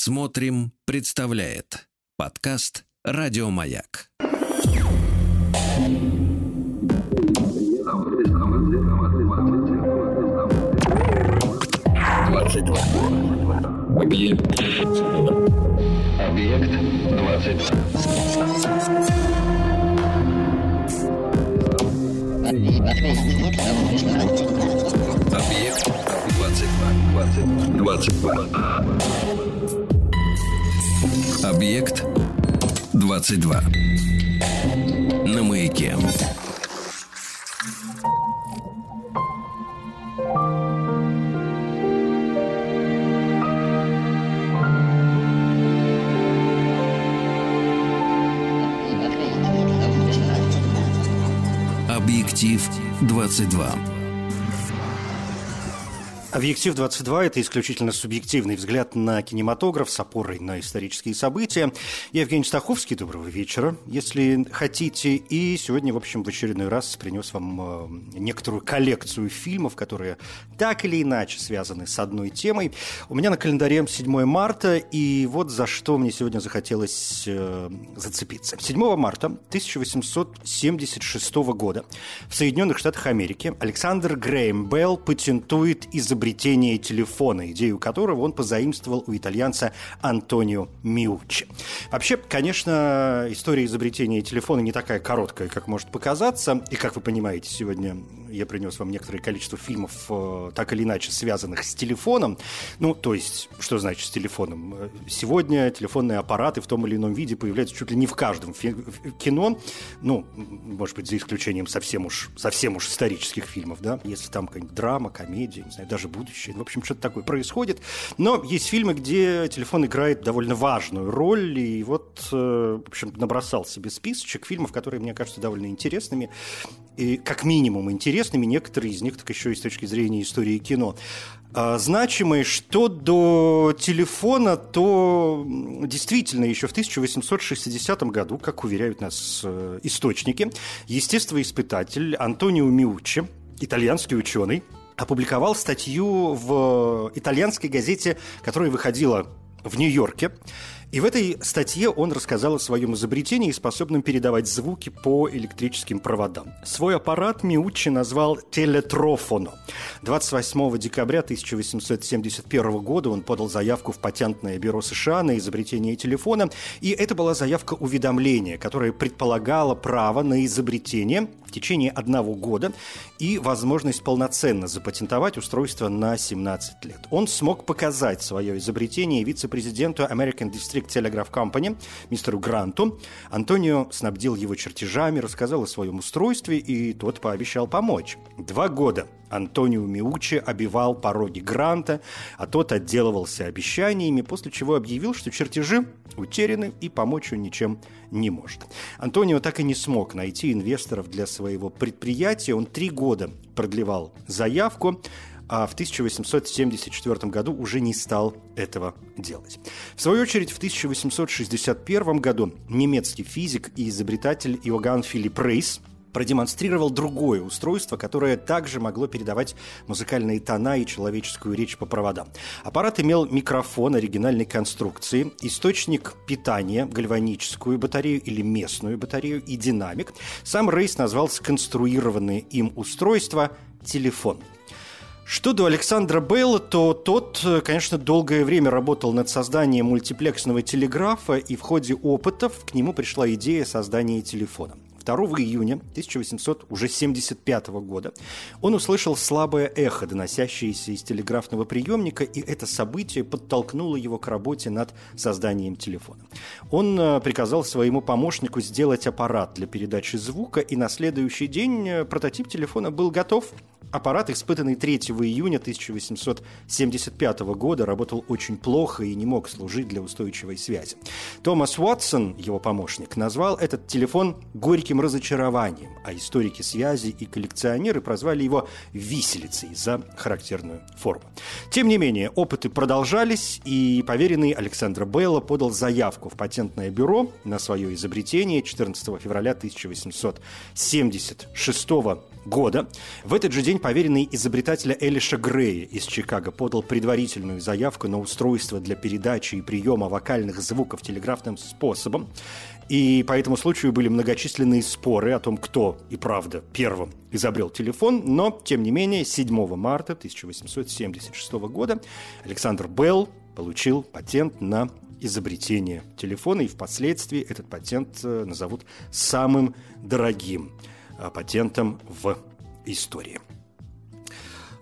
Смотрим, представляет подкаст «Радиомаяк». Объект 22. Объект 22. Объект 22. На маяке. Объектив 22. «Объектив 22» — это исключительно субъективный взгляд на кинематограф с опорой на исторические события. Я Евгений Стаховский, доброго вечера, если хотите. И сегодня, в общем, в очередной раз принес вам некоторую коллекцию фильмов, которые так или иначе связаны с одной темой. У меня на календаре 7 марта, и вот за что мне сегодня захотелось зацепиться. 7 марта 1876 года в Соединенных Штатах Америки Александр Грейам Белл патентует изобретение телефона, идею которого он позаимствовал у итальянца Антонио Меуччи. Вообще, конечно, история изобретения телефона не такая короткая, как может показаться. И, как вы понимаете, сегодня я принес вам некоторое количество фильмов, так или иначе связанных с телефоном. Ну, то есть, что значит с телефоном? Сегодня телефонные аппараты в том или ином виде появляются чуть ли не в каждом кино. Ну, может быть, за исключением совсем уж исторических фильмов, да? Если там какая-нибудь драма, комедия, не знаю, даже будущее. В общем, что-то такое происходит. Но есть фильмы, где телефон играет довольно важную роль. И вот, в общем, набросал себе списочек фильмов, которые, мне кажется, довольно интересными. И как минимум интересными, некоторые из них так еще и с точки зрения истории кино. Значимые. Что до телефона, то действительно еще в 1860 году, как уверяют нас источники, естествоиспытатель Антонио Меуччи, итальянский ученый, опубликовал статью в итальянской газете, которая выходила в Нью-Йорке. И в этой статье он рассказал о своем изобретении, способном передавать звуки по электрическим проводам. Свой аппарат Меуччи назвал «телетрофоно». 28 декабря 1871 года он подал заявку в патентное бюро США на изобретение телефона, и это была заявка уведомления, которая предполагала право на изобретение в течение 1 года и возможность полноценно запатентовать устройство на 17 лет. Он смог показать свое изобретение вице-президенту American District Telegraph Company, мистеру Гранту. Антонио снабдил его чертежами, рассказал о своем устройстве, и тот пообещал помочь. 2 года Антонио Меуччи обивал пороги Гранта, а тот отделывался обещаниями, после чего объявил, что чертежи утеряны и помочь он ничем не может. Антонио так и не смог найти инвесторов для своего предприятия. Он 3 года продлевал заявку, а в 1874 году уже не стал этого делать. В свою очередь, в 1861 году немецкий физик и изобретатель Иоганн Филипп Рейс продемонстрировал другое устройство, которое также могло передавать музыкальные тона и человеческую речь по проводам. Аппарат имел микрофон оригинальной конструкции, источник питания, гальваническую батарею или местную батарею и динамик. Сам Рейс назвал сконструированное им устройство «телефон». Что до Александра Белла, то тот, конечно, долгое время работал над созданием мультиплексного телеграфа, и в ходе опытов к нему пришла идея создания телефона. 2 июня 1875 года он услышал слабое эхо, доносящееся из телеграфного приемника, и это событие подтолкнуло его к работе над созданием телефона. Он приказал своему помощнику сделать аппарат для передачи звука, и на следующий день прототип телефона был готов. Аппарат, испытанный 3 июня 1875 года, работал очень плохо и не мог служить для устойчивой связи. Томас Уотсон, его помощник, назвал этот телефон «горьким великим разочарованием, а историки связи и коллекционеры прозвали его «виселицей» за характерную форму. Тем не менее, опыты продолжались, и поверенный Александра Белла подал заявку в патентное бюро на свое изобретение 14 февраля 1876 года. В этот же день поверенный изобретателя Элиша Грея из Чикаго подал предварительную заявку на устройство для передачи и приема вокальных звуков телеграфным способом. И по этому случаю были многочисленные споры о том, кто и правда первым изобрел телефон, но, тем не менее, 7 марта 1876 года Александр Белл получил патент на изобретение телефона, и впоследствии этот патент назовут самым дорогим патентом в истории.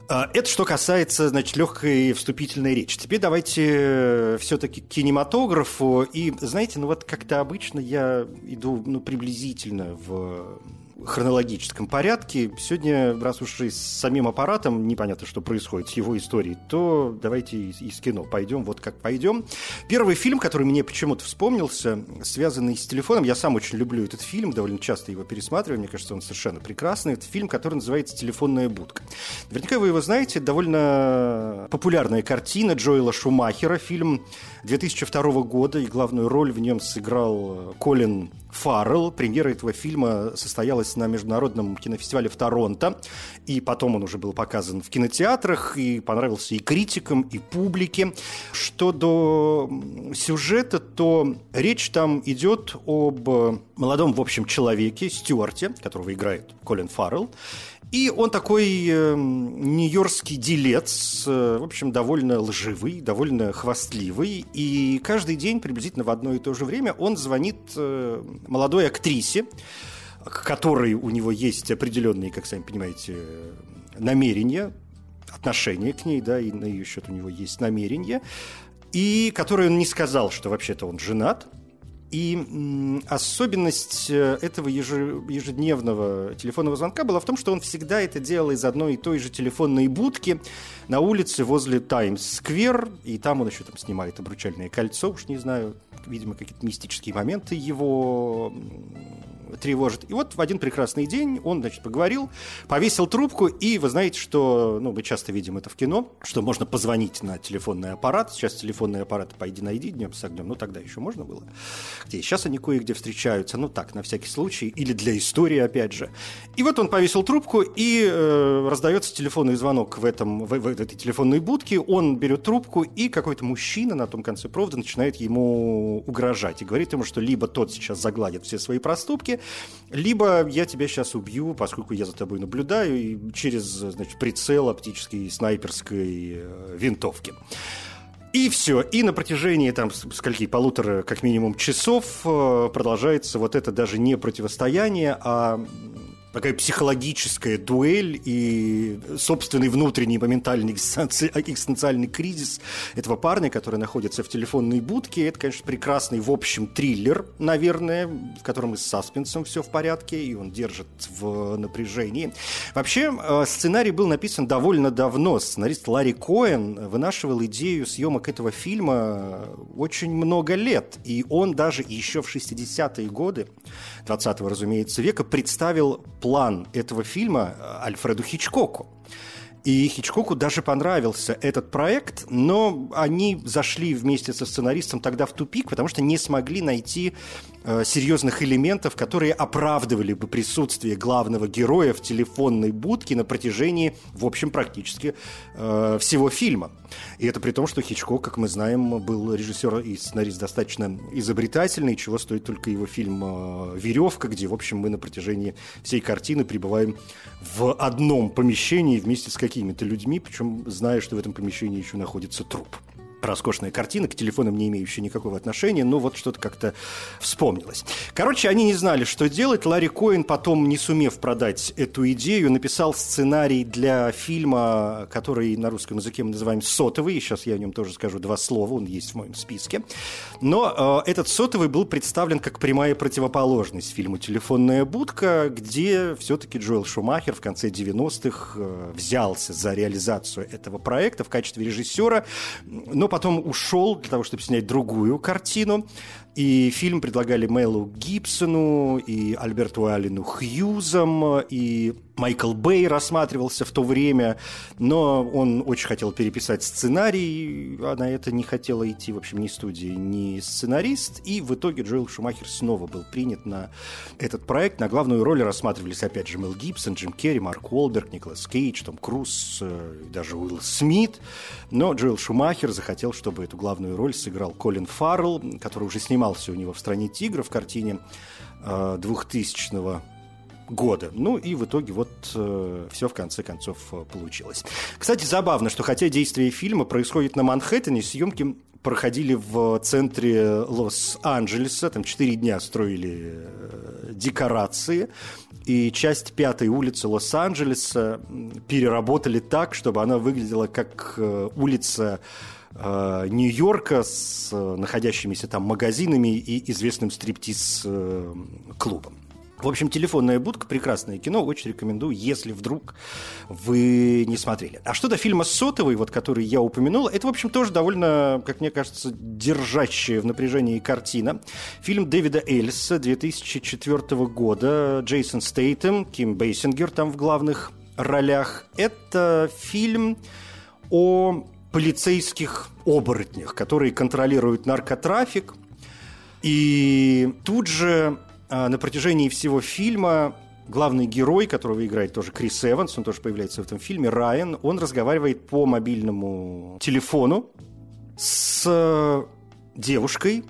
Это что касается, значит, легкой вступительной речи. Теперь давайте все-таки к кинематографу. И, знаете, ну вот как-то обычно я иду приблизительно в хронологическом порядке. Сегодня, раз уж и с самим аппаратом непонятно, что происходит с его историей, то давайте из кино пойдем, вот как пойдем. Первый фильм, который мне почему-то вспомнился, связанный с телефоном, я сам очень люблю этот фильм, довольно часто его пересматриваю, мне кажется, он совершенно прекрасный. Это фильм, который называется «Телефонная будка». Наверняка вы его знаете, довольно популярная картина Джоэла Шумахера, фильм 2002 года, и главную роль в нем сыграл Колин Фаррелл. Премьера этого фильма состоялась на международном кинофестивале в Торонто, и потом он уже был показан в кинотеатрах, и понравился и критикам, и публике. Что до сюжета, то речь там идет об молодом, в общем, человеке, Стюарте, которого играет Колин Фаррелл, и он такой нью-йоркский делец, в общем, довольно лживый, довольно хвастливый, и каждый день приблизительно в одно и то же время он звонит молодой актрисе, к которой у него есть определенные, как сами понимаете, намерения, отношения к ней, да, и на ее счет у него есть намерения, и которой он не сказал, что вообще-то он женат. И особенность этого ежедневного телефонного звонка была в том, что он всегда это делал из одной и той же телефонной будки на улице возле Таймс-сквер, и там он еще снимает обручальное кольцо, уж не знаю, видимо, какие-то мистические моменты его тревожит. И вот в один прекрасный день он, поговорил, повесил трубку, и вы знаете, что, мы часто видим это в кино, что можно позвонить на телефонный аппарат. Сейчас телефонные аппараты «Пойди найди днем с огнем», тогда еще можно было. Где сейчас они кое-где встречаются, на всякий случай, или для истории, опять же. И вот он повесил трубку, и раздается телефонный звонок в этой телефонной будке, он берет трубку, и какой-то мужчина на том конце провода начинает ему угрожать, и говорит ему, что либо тот сейчас загладит все свои проступки, либо я тебя сейчас убью, поскольку я за тобой наблюдаю, и через прицел оптической снайперской винтовки. И все. И на протяжении полутора, как минимум, часов продолжается вот это даже не противостояние, а такая психологическая дуэль и собственный внутренний моментальный экзистенциальный кризис этого парня, который находится в телефонной будке. Это, конечно, прекрасный, в общем, триллер, наверное, в котором и с саспенсом все в порядке, и он держит в напряжении. Вообще, сценарий был написан довольно давно. Сценарист Ларри Коэн вынашивал идею съемок этого фильма очень много лет, и он даже еще в 60-е годы 20-го, разумеется, века представил план этого фильма Альфреду Хичкоку. И Хичкоку даже понравился этот проект, но они зашли вместе со сценаристом тогда в тупик, потому что не смогли найти серьезных элементов, которые оправдывали бы присутствие главного героя в телефонной будке на протяжении, в общем, практически всего фильма. И это при том, что Хичкок, как мы знаем, был режиссер и сценарист достаточно изобретательный, чего стоит только его фильм «Веревка», где, в общем, мы на протяжении всей картины пребываем в одном помещении вместе с какими-то людьми, причем зная, что в этом помещении еще находится труп. Роскошная картина, к телефонам не имеющая никакого отношения, но вот что-то как-то вспомнилось. Короче, они не знали, что делать. Ларри Коэн, потом, не сумев продать эту идею, написал сценарий для фильма, который на русском языке мы называем «Сотовый». Сейчас я о нем тоже скажу два слова, он есть в моем списке. Но этот «Сотовый» был представлен как прямая противоположность фильму «Телефонная будка», где все-таки Джоэл Шумахер в конце 90-х взялся за реализацию этого проекта в качестве режиссера, но но потом ушел для того, чтобы снять другую картину. И фильм предлагали Мэлу Гибсону, и Альберту Аллену Хьюзам, и Майкл Бэй рассматривался в то время, но он очень хотел переписать сценарий, а на это не хотела идти, в общем, ни студия, ни сценарист, и в итоге Джоэл Шумахер снова был принят на этот проект. На главную роль рассматривались, опять же, Мэл Гибсон, Джим Керри, Марк Уолберг, Николас Кейдж, Том Круз, даже Уилл Смит, но Джоэл Шумахер захотел, чтобы эту главную роль сыграл Колин Фаррелл, который уже снимал у него в «Стране тигра» в картине 2000 года. Ну и в итоге вот все в конце концов получилось. Кстати, забавно, что хотя действие фильма происходит на Манхэттене, съемки проходили в центре Лос-Анджелеса, там 4 дня строили декорации, и часть 5-й улицы Лос-Анджелеса переработали так, чтобы она выглядела как улица Нью-Йорка с находящимися там магазинами и известным стриптиз-клубом. В общем, «Телефонная будка» – прекрасное кино, очень рекомендую, если вдруг вы не смотрели. А что до фильма «Сотовый», вот, который я упомянул, это, в общем, тоже довольно, как мне кажется, держащая в напряжении картина. Фильм Дэвида Эллиса 2004 года, Джейсон Стейтем, Ким Бейсингер там в главных ролях. Это фильм о полицейских оборотнях, которые контролируют наркотрафик. И тут же на протяжении всего фильма главный герой, которого играет тоже Крис Эванс, он тоже появляется в этом фильме, Райан, он разговаривает по мобильному телефону с девушкой,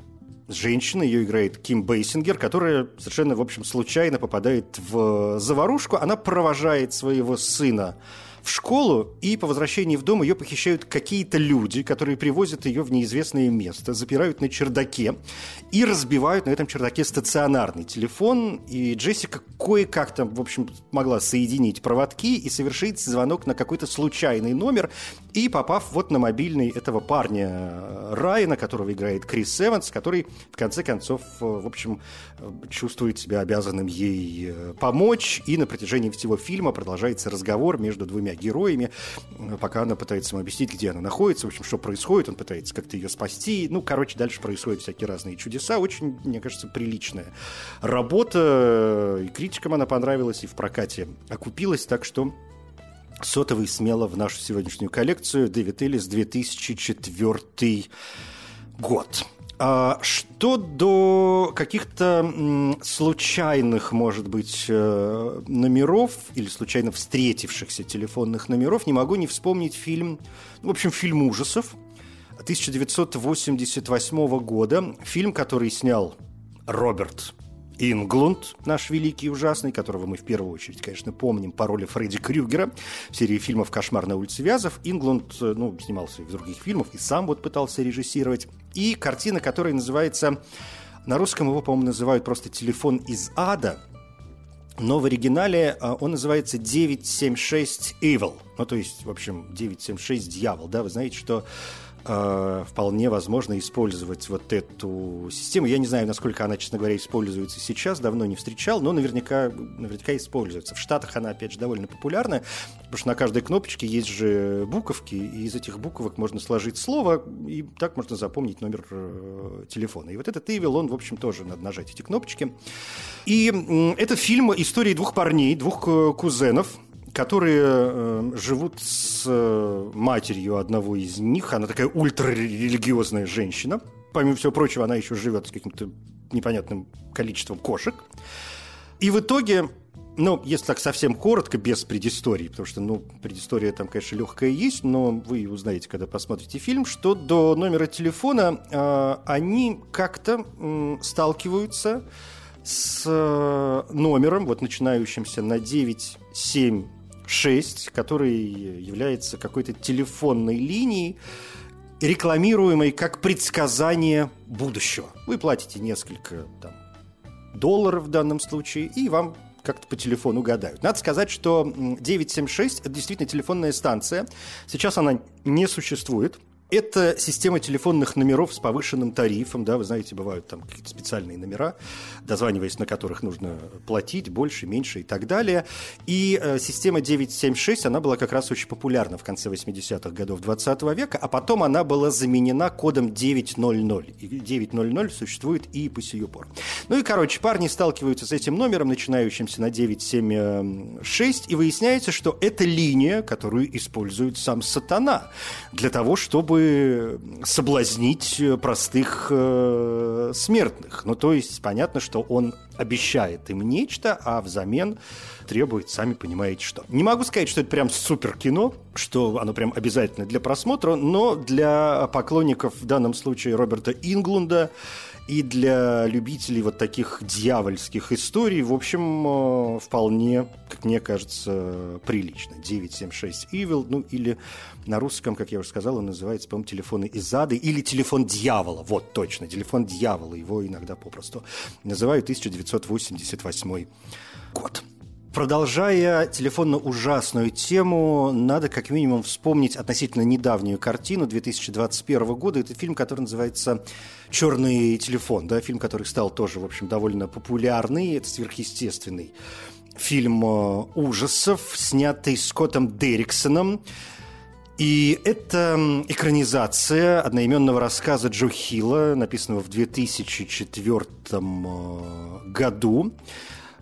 с женщиной, ее играет Ким Бейсингер, которая совершенно, в общем, случайно попадает в заварушку. Она провожает своего сына в школу, и по возвращении в дом ее похищают какие-то люди, которые привозят ее в неизвестное место, запирают на чердаке и разбивают на этом чердаке стационарный телефон. И Джессика кое-как там, в общем, могла соединить проводки и совершить звонок на какой-то случайный номер, и попав вот на мобильный этого парня Райана, которого играет Крис Эванс, который, в конце концов, в общем, чувствует себя обязанным ей помочь, и на протяжении всего фильма продолжается разговор между двумя героями, пока она пытается ему объяснить, где она находится, в общем, что происходит, он пытается как-то ее спасти. Ну, короче, дальше происходят всякие разные чудеса. Очень, мне кажется, приличная работа. И критикам она понравилась, и в прокате окупилась, так что «Сотовый» смело в нашу сегодняшнюю коллекцию. Дэвид Эллис, 2004 год. Что до каких-то случайных, может быть, номеров или случайно встретившихся телефонных номеров, не могу не вспомнить фильм, в общем, фильм ужасов 1988 года, фильм, который снял Роберт Инглунд, наш великий и ужасный, которого мы в первую очередь, конечно, помним по роли Фредди Крюгера в серии фильмов «Кошмар на улице Вязов». Инглунд, ну, снимался и в других фильмах, и сам вот пытался режиссировать. И картина, которая называется, на русском его, по-моему, называют просто «Телефон из ада», но в оригинале он называется «976 Evil». Ну, то есть, в общем, «976 Дьявол», да, вы знаете, что вполне возможно использовать вот эту систему. Я не знаю, насколько она, честно говоря, используется сейчас, давно не встречал, но наверняка используется. В Штатах она, опять же, довольно популярна, потому что на каждой кнопочке есть же буковки, и из этих буковок можно сложить слово, и так можно запомнить номер телефона. И вот этот Evil, он, в общем, тоже надо нажать эти кнопочки. И это фильм истории двух парней, двух кузенов, которые живут с матерью одного из них. Она такая ультрарелигиозная женщина. Помимо всего прочего, она еще живет с каким-то непонятным количеством кошек. И в итоге, ну, если так совсем коротко, без предыстории, потому что, ну, предыстория там, конечно, легкая есть, но вы узнаете, когда посмотрите фильм, что до номера телефона они как-то сталкиваются с номером, вот начинающимся на 976, который является какой-то телефонной линией, рекламируемой как предсказание будущего. Вы платите несколько там долларов в данном случае, и вам как-то по телефону гадают. Надо сказать, что 976 – это действительно телефонная станция. Сейчас она не существует. Это система телефонных номеров с повышенным тарифом, да, вы знаете, бывают там какие-то специальные номера, дозваниваясь на которых нужно платить больше, меньше и так далее. И система 976, она была как раз очень популярна в конце 80-х годов 20 века, а потом она была заменена кодом 900. И 900 существует и по сию пору. Ну и, короче, парни сталкиваются с этим номером, начинающимся на 976, и выясняется, что это линия, которую использует сам сатана для того, чтобы соблазнить простых смертных. Ну, то есть, понятно, что он обещает им нечто, а взамен требует, сами понимаете, что. Не могу сказать, что это прям супер кино, что оно прям обязательно для просмотра, но для поклонников, в данном случае, Роберта Инглунда и для любителей вот таких дьявольских историй, в общем, вполне, как мне кажется, прилично. 976 Evil, ну или на русском, как я уже сказал, он называется, по-моему, «Телефоны из ада» или «Телефон дьявола». Вот, точно, «Телефон дьявола», его иногда попросту называют, 1988 год. Продолжая телефонно-ужасную тему, надо как минимум вспомнить относительно недавнюю картину 2021 года. Это фильм, который называется «Черный телефон», да, фильм, который стал тоже, в общем, довольно популярный. Это сверхъестественный фильм ужасов, снятый Скоттом Дерриксоном. И это экранизация одноименного рассказа Джо Хилла, написанного в 2004 году.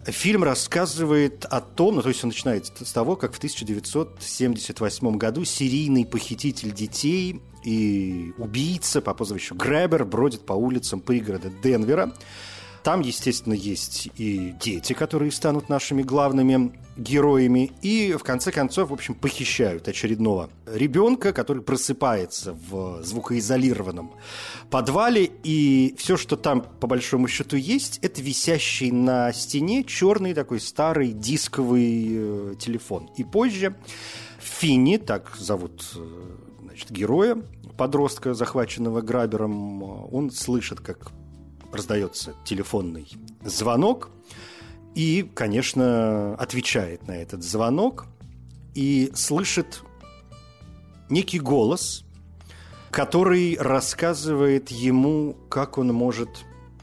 Фильм рассказывает о том, ну, то есть он начинается с того, как в 1978 году серийный похититель детей и убийца по прозвищу Грэбер бродит по улицам пригорода Денвера. Там, естественно, есть и дети, которые станут нашими главными героями. И, в конце концов, в общем, похищают очередного ребенка, который просыпается в звукоизолированном подвале. И все, что там, по большому счету, есть, это висящий на стене черный такой старый дисковый телефон. И позже Финни, так зовут, значит, героя, подростка, захваченного Грабером, он слышит, как раздается телефонный звонок и, конечно, отвечает на этот звонок и слышит некий голос, который рассказывает ему, как он может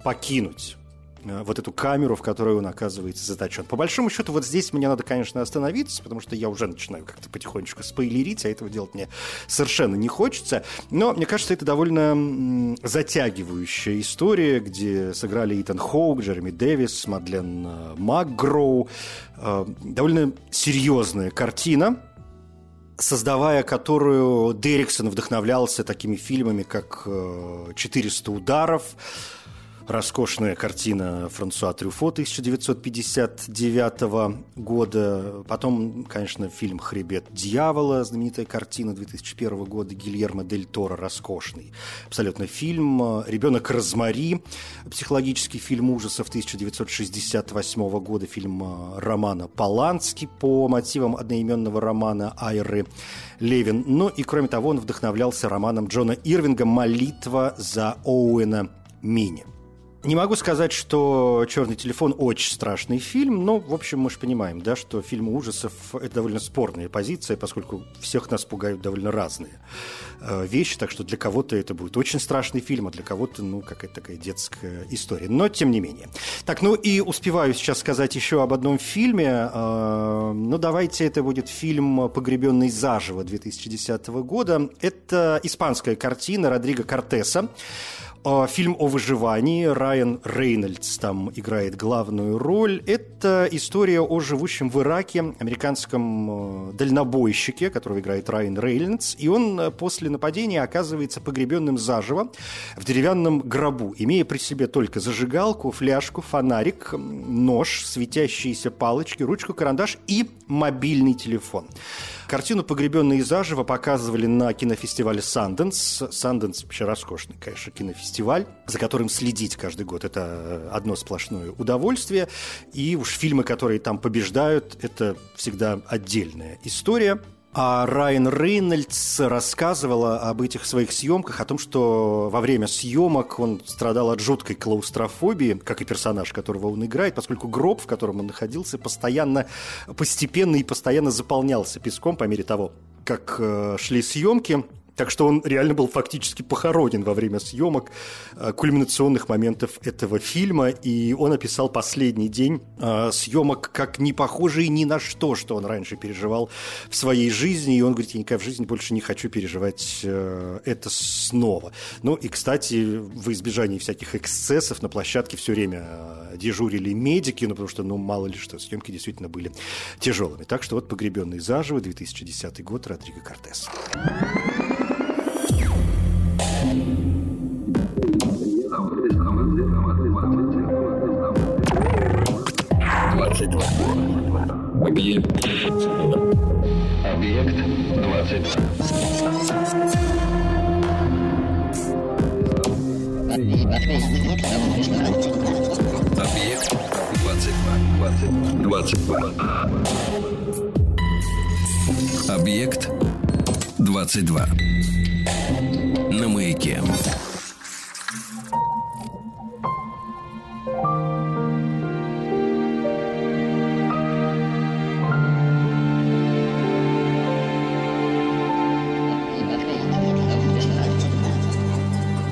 покинуть вот эту камеру, в которой он оказывается заточен. По большому счету, вот здесь мне надо, конечно, остановиться, потому что я уже начинаю как-то потихонечку спойлерить, а этого делать мне совершенно не хочется. Но мне кажется, это довольно затягивающая история, где сыграли Итан Хоук, Джереми Дэвис, Мадлен Макгроу. Довольно серьезная картина, создавая которую Дерриксон вдохновлялся такими фильмами, как «400 ударов», роскошная картина Франсуа Трюффо 1959 года. Потом, конечно, фильм «Хребет дьявола», знаменитая картина 2001 года Гильермо дель Торо, роскошный абсолютно фильм. «Ребенок Розмари», психологический фильм ужасов 1968 года, фильм Романа Полански по мотивам одноименного романа Айры Левин. Ну и, кроме того, он вдохновлялся романом Джона Ирвинга «Молитва за Оуэна Мини». Не могу сказать, что «Черный телефон» очень страшный фильм, но, в общем, мы же понимаем, да, что фильмы ужасов – это довольно спорная позиция, поскольку всех нас пугают довольно разные вещи, так что для кого-то это будет очень страшный фильм, а для кого-то, ну, какая-то такая детская история, но тем не менее. Так, ну и успеваю сейчас сказать еще об одном фильме, ну, давайте, это будет фильм «Погребенный заживо» 2010 года. Это испанская картина Родриго Кортеса, фильм о выживании. Райан Рейнольдс там играет главную роль. Это история о живущем в Ираке американском дальнобойщике, которого играет Райан Рейнольдс. И он после нападения оказывается погребенным заживо в деревянном гробу, имея при себе только зажигалку, фляжку, фонарик, нож, светящиеся палочки, ручку, карандаш и мобильный телефон. Картину «Погребенные заживо» показывали на кинофестивале «Санденс». «Санденс» вообще роскошный, конечно, кинофестиваль, за которым следить каждый год – это одно сплошное удовольствие. И уж фильмы, которые там побеждают, это всегда отдельная история. А Райан Рейнольдс рассказывала об этих своих съемках, о том, что во время съемок он страдал от жуткой клаустрофобии, как и персонаж, которого он играет, поскольку гроб, в котором он находился, постепенно заполнялся песком по мере того, как шли съемки. Так что он реально был фактически похоронен во время съемок кульминационных моментов этого фильма, и он описал последний день съемок как не похожий ни на что, что он раньше переживал в своей жизни, и он говорит, я никогда в жизни больше не хочу переживать это снова. Ну и, кстати, в избежании всяких эксцессов на площадке все время дежурили медики, ну потому что, ну мало ли что, съемки действительно были тяжелыми. Так что вот «Погребенный заживо», 2010 год, Родриго Кортес. Объект 22. На маяке.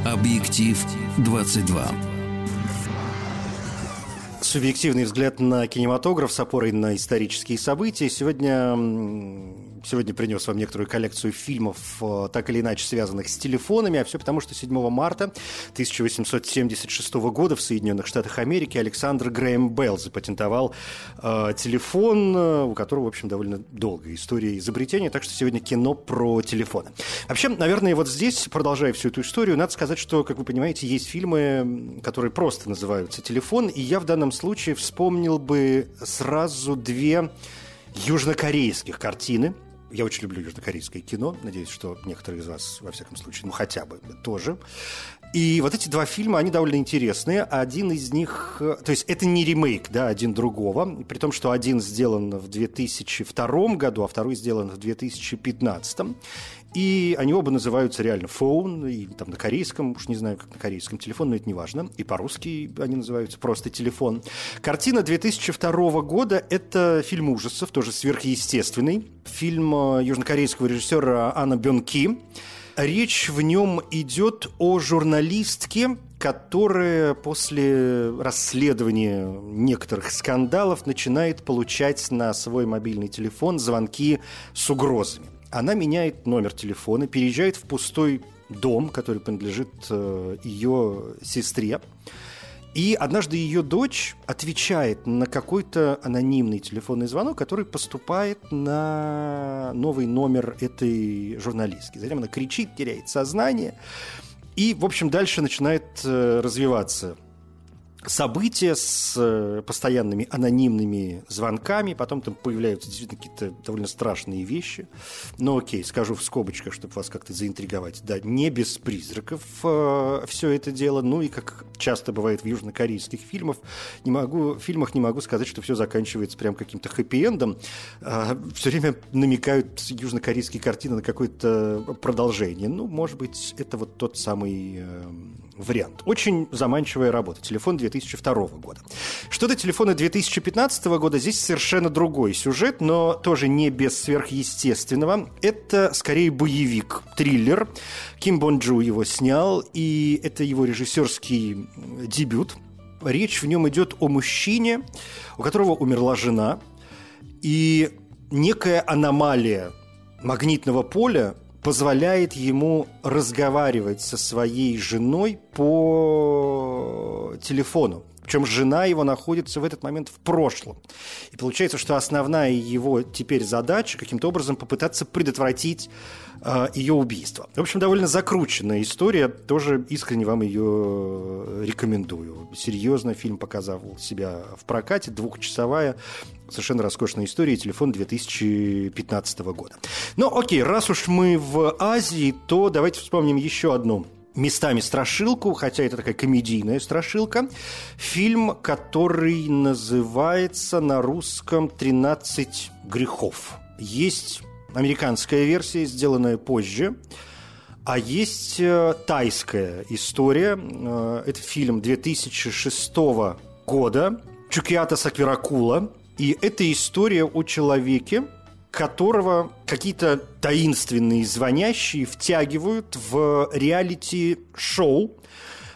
Объектив 22. Субъективный взгляд на кинематограф с опорой на исторические события. Сегодня принес вам некоторую коллекцию фильмов, так или иначе связанных с телефонами, а все потому, что 7 марта 1876 года в Соединенных Штатах Америки Александр Грейам Белл запатентовал телефон, у которого, в общем, довольно долгая история изобретения, так что сегодня кино про телефоны. Вообще, наверное, вот здесь, продолжая всю эту историю, надо сказать, что, как вы понимаете, есть фильмы, которые просто называются «Телефон», и я в данном случае вспомнил бы сразу две южнокорейских картины. Я очень люблю южнокорейское кино. Надеюсь, что некоторые из вас, во всяком случае, ну хотя бы тоже. И вот эти два фильма, они довольно интересные. Один из них... То есть это не ремейк, да, один другого. При том, что один сделан в 2002 году, а второй сделан в 2015. И они оба называются реально «Фоун», и там на корейском, уж не знаю, как на корейском, «Телефон», но это не важно. И по-русски они называются просто «Телефон». Картина 2002 года – это фильм ужасов, тоже сверхъестественный. Фильм южнокорейского режиссера Ана Бён-ки. Речь в нем идет о журналистке, которая после расследования некоторых скандалов начинает получать на свой мобильный телефон звонки с угрозами. Она меняет номер телефона, переезжает в пустой дом, который принадлежит ее сестре. И однажды ее дочь отвечает на какой-то анонимный телефонный звонок, который поступает на новый номер этой журналистки. Затем она кричит, теряет сознание. И, в общем, дальше начинает развиваться события с постоянными анонимными звонками. Потом там появляются действительно какие-то довольно страшные вещи. Но окей, скажу в скобочках, чтобы вас как-то заинтриговать. Да, не без призраков все это дело. Ну и как часто бывает в южнокорейских фильмах, не могу сказать, что все заканчивается прям каким-то хэппи-эндом. Все время намекают южнокорейские картины на какое-то продолжение. Ну, может быть, это вот тот самый вариант. Очень заманчивая работа. Телефон 2002 года. Что до телефона 2015 года, здесь совершенно другой сюжет, но тоже не без сверхъестественного. Это скорее боевик, триллер. Ким Бон-джу его снял, и это его режиссерский дебют. Речь в нем идет о мужчине, у которого умерла жена, и некая аномалия магнитного поля позволяет ему разговаривать со своей женой по телефону. Причем жена его находится в этот момент в прошлом. И получается, что основная его теперь задача каким-то образом попытаться предотвратить ее убийство. В общем, довольно закрученная история. Тоже искренне вам ее рекомендую. Серьезно, фильм показал себя в прокате. Двухчасовая, совершенно роскошная история. Телефон 2015 года. Ну, окей, раз уж мы в Азии, то давайте вспомним еще одну местами страшилку, хотя это такая комедийная страшилка. Фильм, который называется на русском «13 грехов». Есть американская версия, сделанная позже, а есть тайская история. Это фильм 2006 года Чукьята Саквиракула. И это история о человеке, которого какие-то таинственные звонящие втягивают в реалити-шоу,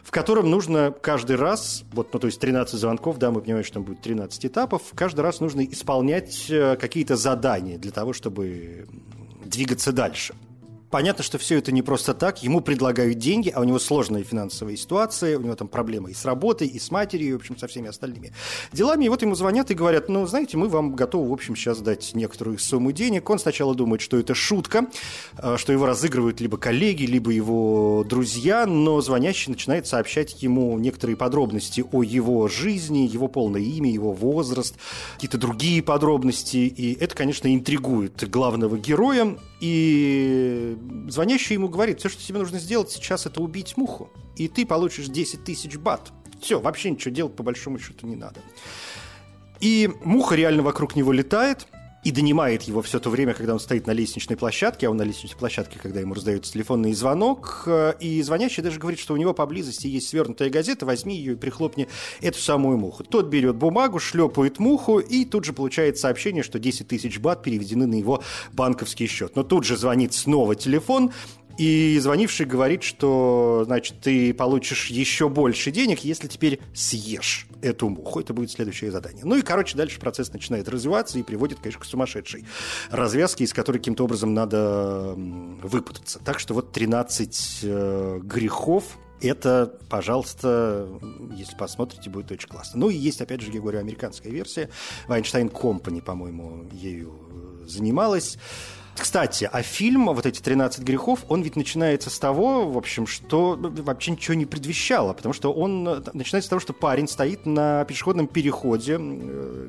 в котором нужно каждый раз, вот, ну, то есть 13 звонков, да, мы понимаем, что там будет 13 этапов, каждый раз нужно исполнять какие-то задания для того, чтобы двигаться дальше. Понятно, что все это не просто так. Ему предлагают деньги, а у него сложная финансовая ситуация, у него там проблемы и с работой, и с матерью, и, в общем, со всеми остальными делами. И вот ему звонят и говорят, ну, знаете, мы вам готовы, в общем, сейчас дать некоторую сумму денег. Он сначала думает, что это шутка, что его разыгрывают либо коллеги, либо его друзья, но звонящий начинает сообщать ему некоторые подробности о его жизни, его полное имя, его возраст, какие-то другие подробности. И это, конечно, интригует главного героя. И звонящий ему говорит, все, что тебе нужно сделать сейчас, это убить муху, и ты получишь 10 тысяч бат. Все, вообще ничего делать по большому счету не надо. И муха реально вокруг него летает и донимает его все то время, когда он стоит на лестничной площадке, а он на лестничной площадке, когда ему раздается телефонный звонок, и звонящий даже говорит, что у него поблизости есть свернутая газета, возьми ее и прихлопни эту самую муху. Тот берет бумагу, шлепает муху, и тут же получает сообщение, что 10 тысяч бат переведены на его банковский счет. Но тут же звонит снова телефон, и звонивший говорит, что, значит, ты получишь еще больше денег, если теперь съешь эту муху. Это будет следующее задание. Ну и, короче, дальше процесс начинает развиваться и приводит, конечно, к сумасшедшей развязке, из которой каким-то образом надо выпутаться. Так что вот 13 грехов. Это, пожалуйста, если посмотрите, будет очень классно. Ну и есть, опять же, я говорю, американская версия. Weinstein Company, по-моему, ею занималась. Кстати, а фильм, вот эти 13 грехов, он ведь начинается с того, в общем, что вообще ничего не предвещало, потому что он начинается с того, что парень стоит на пешеходном переходе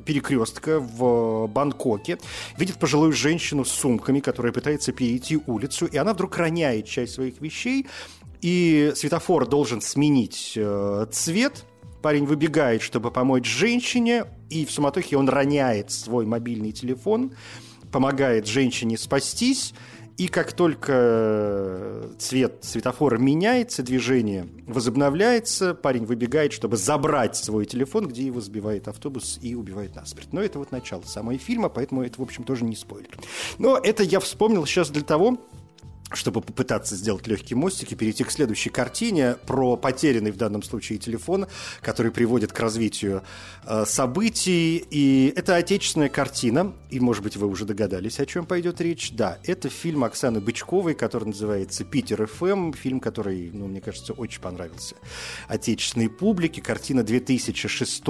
перекрестка в Бангкоке, видит пожилую женщину с сумками, которая пытается перейти улицу, и она вдруг роняет часть своих вещей, и светофор должен сменить цвет. Парень выбегает, чтобы помочь женщине, и в суматохе он роняет свой мобильный телефон, помогает женщине спастись, и как только цвет светофора меняется, движение возобновляется, парень выбегает, чтобы забрать свой телефон, где его сбивает автобус и убивает насмерть. Но это вот начало самого фильма, поэтому это, в общем, тоже не спойлер. Но это я вспомнил сейчас для того, чтобы попытаться сделать легкий мостик и перейти к следующей картине про потерянный в данном случае телефон, который приводит к развитию событий. И это отечественная картина, и, может быть, вы уже догадались, о чем пойдет речь. Да, это фильм Оксаны Бычковой, который называется «Питер ФМ», фильм, который, ну, мне кажется, очень понравился отечественной публике. Картина 2006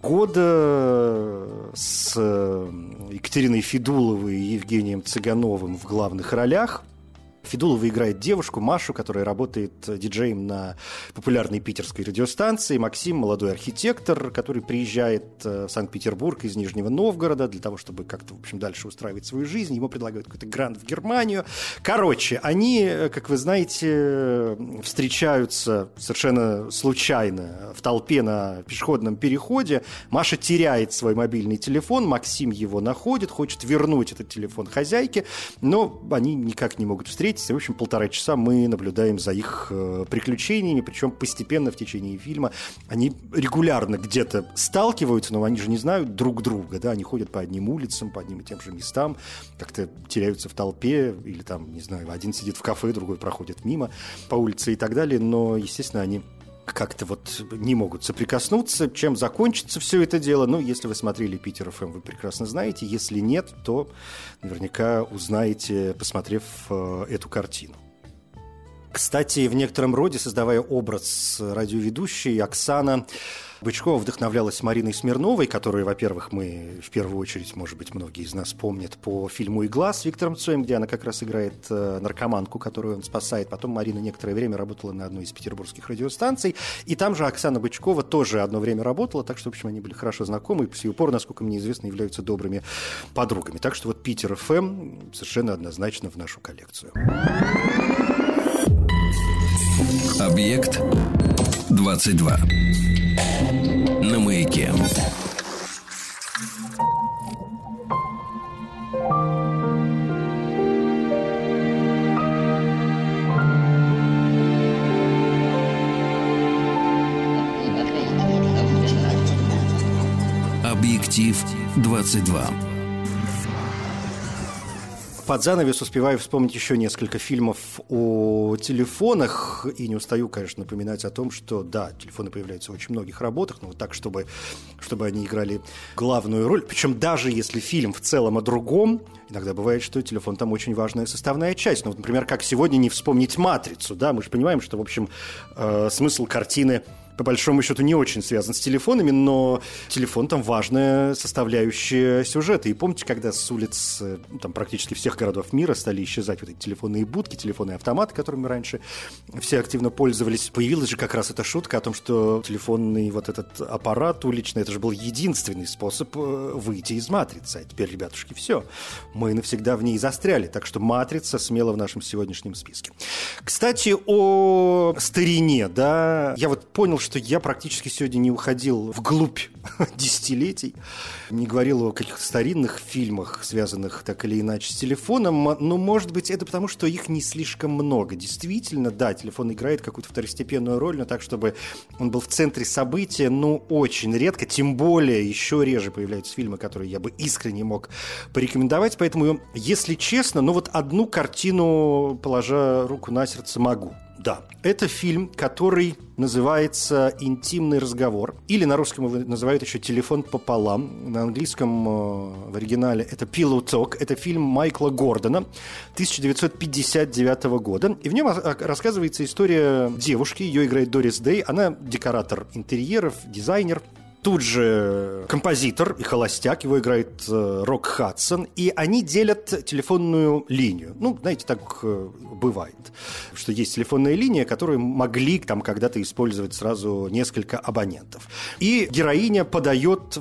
года с Екатериной Федуловой и Евгением Цыгановым в главных ролях. Федулова играет девушку Машу, которая работает диджеем на популярной питерской радиостанции. Максим – молодой архитектор, который приезжает в Санкт-Петербург из Нижнего Новгорода для того, чтобы как-то, в общем, дальше устраивать свою жизнь. Ему предлагают какой-то грант в Германию. Короче, они, как вы знаете, встречаются совершенно случайно в толпе на пешеходном переходе. Маша теряет свой мобильный телефон, Максим его находит, хочет вернуть этот телефон хозяйке, но они никак не могут встретиться. В общем, полтора часа мы наблюдаем за их приключениями, причем постепенно в течение фильма они регулярно где-то сталкиваются, но они же не знают друг друга, да, они ходят по одним улицам, по одним и тем же местам, как-то теряются в толпе, или там, не знаю, один сидит в кафе, другой проходит мимо по улице и так далее, но, естественно, они как-то вот не могут соприкоснуться. Чем закончится все это дело? Ну, если вы смотрели «Питер ФМ», вы прекрасно знаете. Если нет, то наверняка узнаете, посмотрев эту картину. Кстати, в некотором роде, создавая образ радиоведущей, Оксана Бычкова вдохновлялась Мариной Смирновой, которую, во-первых, мы в первую очередь, может быть, многие из нас помнят по фильму «Игла» с Виктором Цоем, где она как раз играет наркоманку, которую он спасает. Потом Марина некоторое время работала на одной из петербургских радиостанций, и там же Оксана Бычкова тоже одно время работала, так что, в общем, они были хорошо знакомы, и по сию пору, насколько мне известно, являются добрыми подругами. Так что вот «Питер ФМ» совершенно однозначно в нашу коллекцию. Объект 22. На маяке. Объектив 22. под занавес успеваю вспомнить еще несколько фильмов о телефонах. И не устаю, конечно, напоминать о том, что, да, телефоны появляются в очень многих работах, но вот так, чтобы они играли главную роль. Причем даже если фильм в целом о другом, иногда бывает, что телефон там очень важная составная часть. Ну, вот, например, как сегодня не вспомнить «Матрицу», да? Мы же понимаем, что, в общем, смысл картины по большому счету не очень связан с телефонами, но телефон там важная составляющая сюжета. И помните, когда с улиц там, практически всех городов мира стали исчезать вот эти телефонные будки, телефонные автоматы, которыми раньше все активно пользовались, появилась же как раз эта шутка о том, что телефонный вот этот аппарат уличный, это же был единственный способ выйти из «Матрицы». А теперь, ребятушки, все, мы навсегда в ней застряли. Так что «Матрица» смело в нашем сегодняшнем списке. Кстати, о старине, да, я вот понял, что я практически сегодня не уходил вглубь десятилетий, не говорил о каких-то старинных фильмах, связанных так или иначе с телефоном, но, может быть, это потому, что их не слишком много. Действительно, да, телефон играет какую-то второстепенную роль, но так, чтобы он был в центре события, ну, очень редко, тем более еще реже появляются фильмы, которые я бы искренне мог порекомендовать, поэтому, если честно, ну, вот одну картину, положа руку на сердце, могу. Да, это фильм, который называется «Интимный разговор», или на русском его называют еще «Телефон пополам». На английском в оригинале это «Pillow Talk». Это фильм Майкла Гордона 1959 года. И в нем рассказывается история девушки. Ее играет Дорис Дэй. Она декоратор интерьеров, дизайнер. Тут же композитор и холостяк, его играет Рок Хадсон, и они делят телефонную линию. Ну, знаете, так бывает, что есть телефонная линия, которую могли там когда-то использовать сразу несколько абонентов. И героиня подает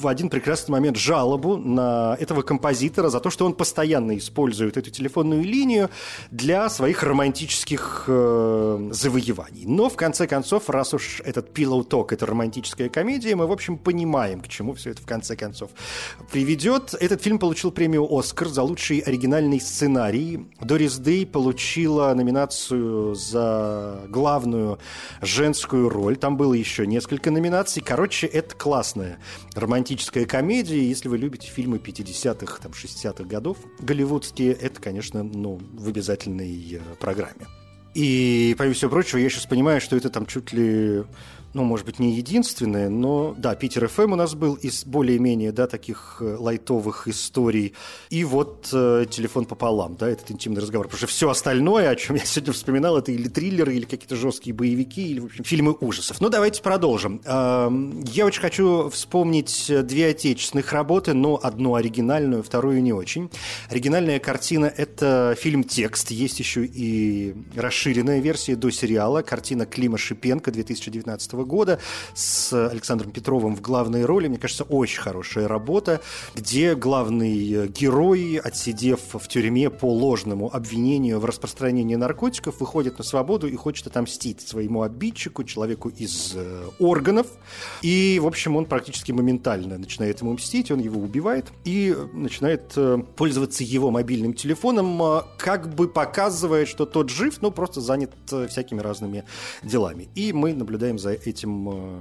в один прекрасный момент жалобу на этого композитора за то, что он постоянно использует эту телефонную линию для своих романтических завоеваний. Но, в конце концов, раз уж этот Pillow Talk – это романтическая комедия, мы, в общем, понимаем, к чему все это в конце концов приведет. Этот фильм получил премию «Оскар» за лучший оригинальный сценарий. Дорис Дэй получила номинацию за главную женскую роль. Там было еще несколько номинаций. Короче, это классная романтическая комедия. Если вы любите фильмы 50-х, там, 60-х годов голливудские, это, конечно, ну, в обязательной программе. И, помимо всего прочего, я сейчас понимаю, что это там чуть ли... Ну, может быть, не единственное, но, да, Питер ФМ у нас был из более-менее, да, таких лайтовых историй. И вот «Телефон пополам», да, этот интимный разговор. Потому что все остальное, о чем я сегодня вспоминал, это или триллеры, или какие-то жесткие боевики, или, в общем, фильмы ужасов. Ну, давайте продолжим. Я очень хочу вспомнить две отечественных работы, но одну оригинальную, вторую не очень. Оригинальная картина – это фильм «Текст». Есть еще и расширенная версия до сериала. Картина Клима Шипенко 2019 года с Александром Петровым в главной роли. Мне кажется, очень хорошая работа, где главный герой, отсидев в тюрьме по ложному обвинению в распространении наркотиков, выходит на свободу и хочет отомстить своему обидчику, человеку из органов. И, в общем, он практически моментально начинает ему мстить, он его убивает и начинает пользоваться его мобильным телефоном, как бы показывая, что тот жив, но просто занят всякими разными делами. И мы наблюдаем за этим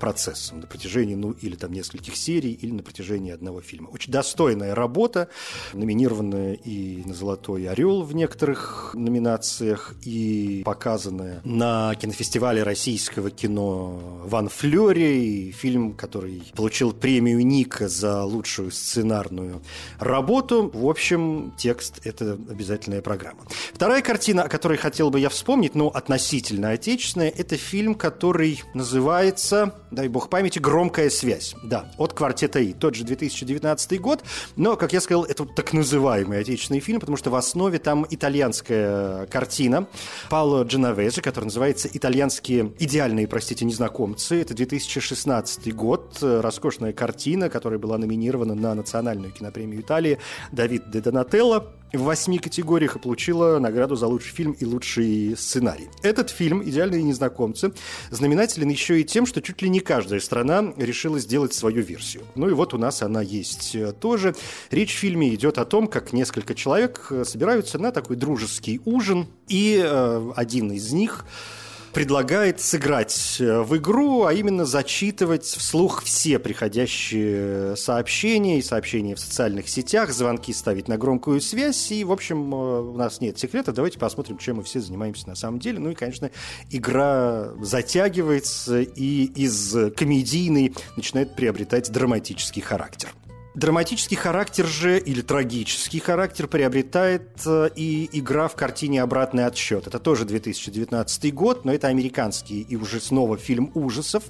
процессом на протяжении, ну, или там нескольких серий, или на протяжении одного фильма. Очень достойная работа, номинированная и на «Золотой орел» в некоторых номинациях, и показанная на кинофестивале российского кино «Ван Флёре», и фильм, который получил премию «Ника» за лучшую сценарную работу. В общем, «Текст» — это обязательная программа. Вторая картина, о которой хотел бы я вспомнить, но относительно отечественная, это фильм, который называется, дай бог памяти, «Громкая связь». Да, от «Квартета И». Тот же 2019 год, но, как я сказал, это так называемый отечественный фильм, потому что в основе там итальянская картина Паоло Дженовезе, которая называется «Итальянские идеальные, простите, незнакомцы». Это 2016 год, роскошная картина, которая была номинирована на национальную кинопремию Италии «Давид де Донателло» в 8 категориях и получила награду за лучший фильм и лучший сценарий. Этот фильм «Идеальные незнакомцы» знаменателен еще и тем, что чуть ли не каждая страна решила сделать свою версию. Ну и вот у нас она есть тоже. Речь в фильме идет о том, как несколько человек собираются на такой дружеский ужин, и один из них предлагает сыграть в игру, а именно зачитывать вслух все приходящие сообщения и сообщения в социальных сетях, звонки ставить на громкую связь. И, в общем, у нас нет секретов. Давайте посмотрим, чем мы все занимаемся на самом деле. Ну и, конечно, игра затягивается и из комедийной начинает приобретать драматический характер. Драматический характер же, или трагический характер, приобретает и игра в картине «Обратный отсчет». Это тоже 2019 год, но это американский и уже снова фильм ужасов,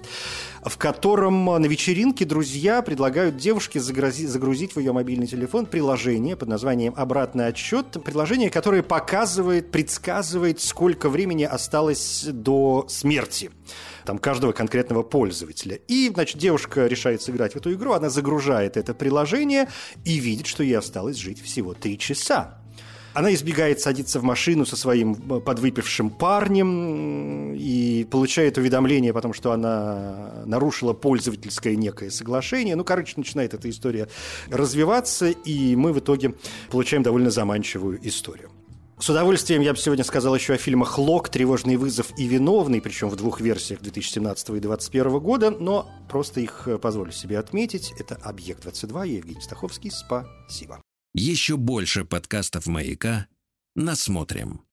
в котором на вечеринке друзья предлагают девушке загрузить в ее мобильный телефон приложение под названием «Обратный отсчет». Приложение, которое показывает, предсказывает, сколько времени осталось до смерти там каждого конкретного пользователя. И, значит, девушка решает сыграть в эту игру, она загружает это приложение и видит, что ей осталось жить всего 3 часа. Она избегает садиться в машину со своим подвыпившим парнем и получает уведомление о том, что она нарушила пользовательское некое соглашение. Ну, короче, начинает эта история развиваться, и мы в итоге получаем довольно заманчивую историю. С удовольствием я бы сегодня сказал еще о фильмах «Лок», «Тревожный вызов» и «Виновный», причем в 2 версиях 2017 и 2021 года, но просто их позволю себе отметить. Это «Объект-22», Евгений Стаховский. Спасибо. Еще больше подкастов «Маяка» насмотрим.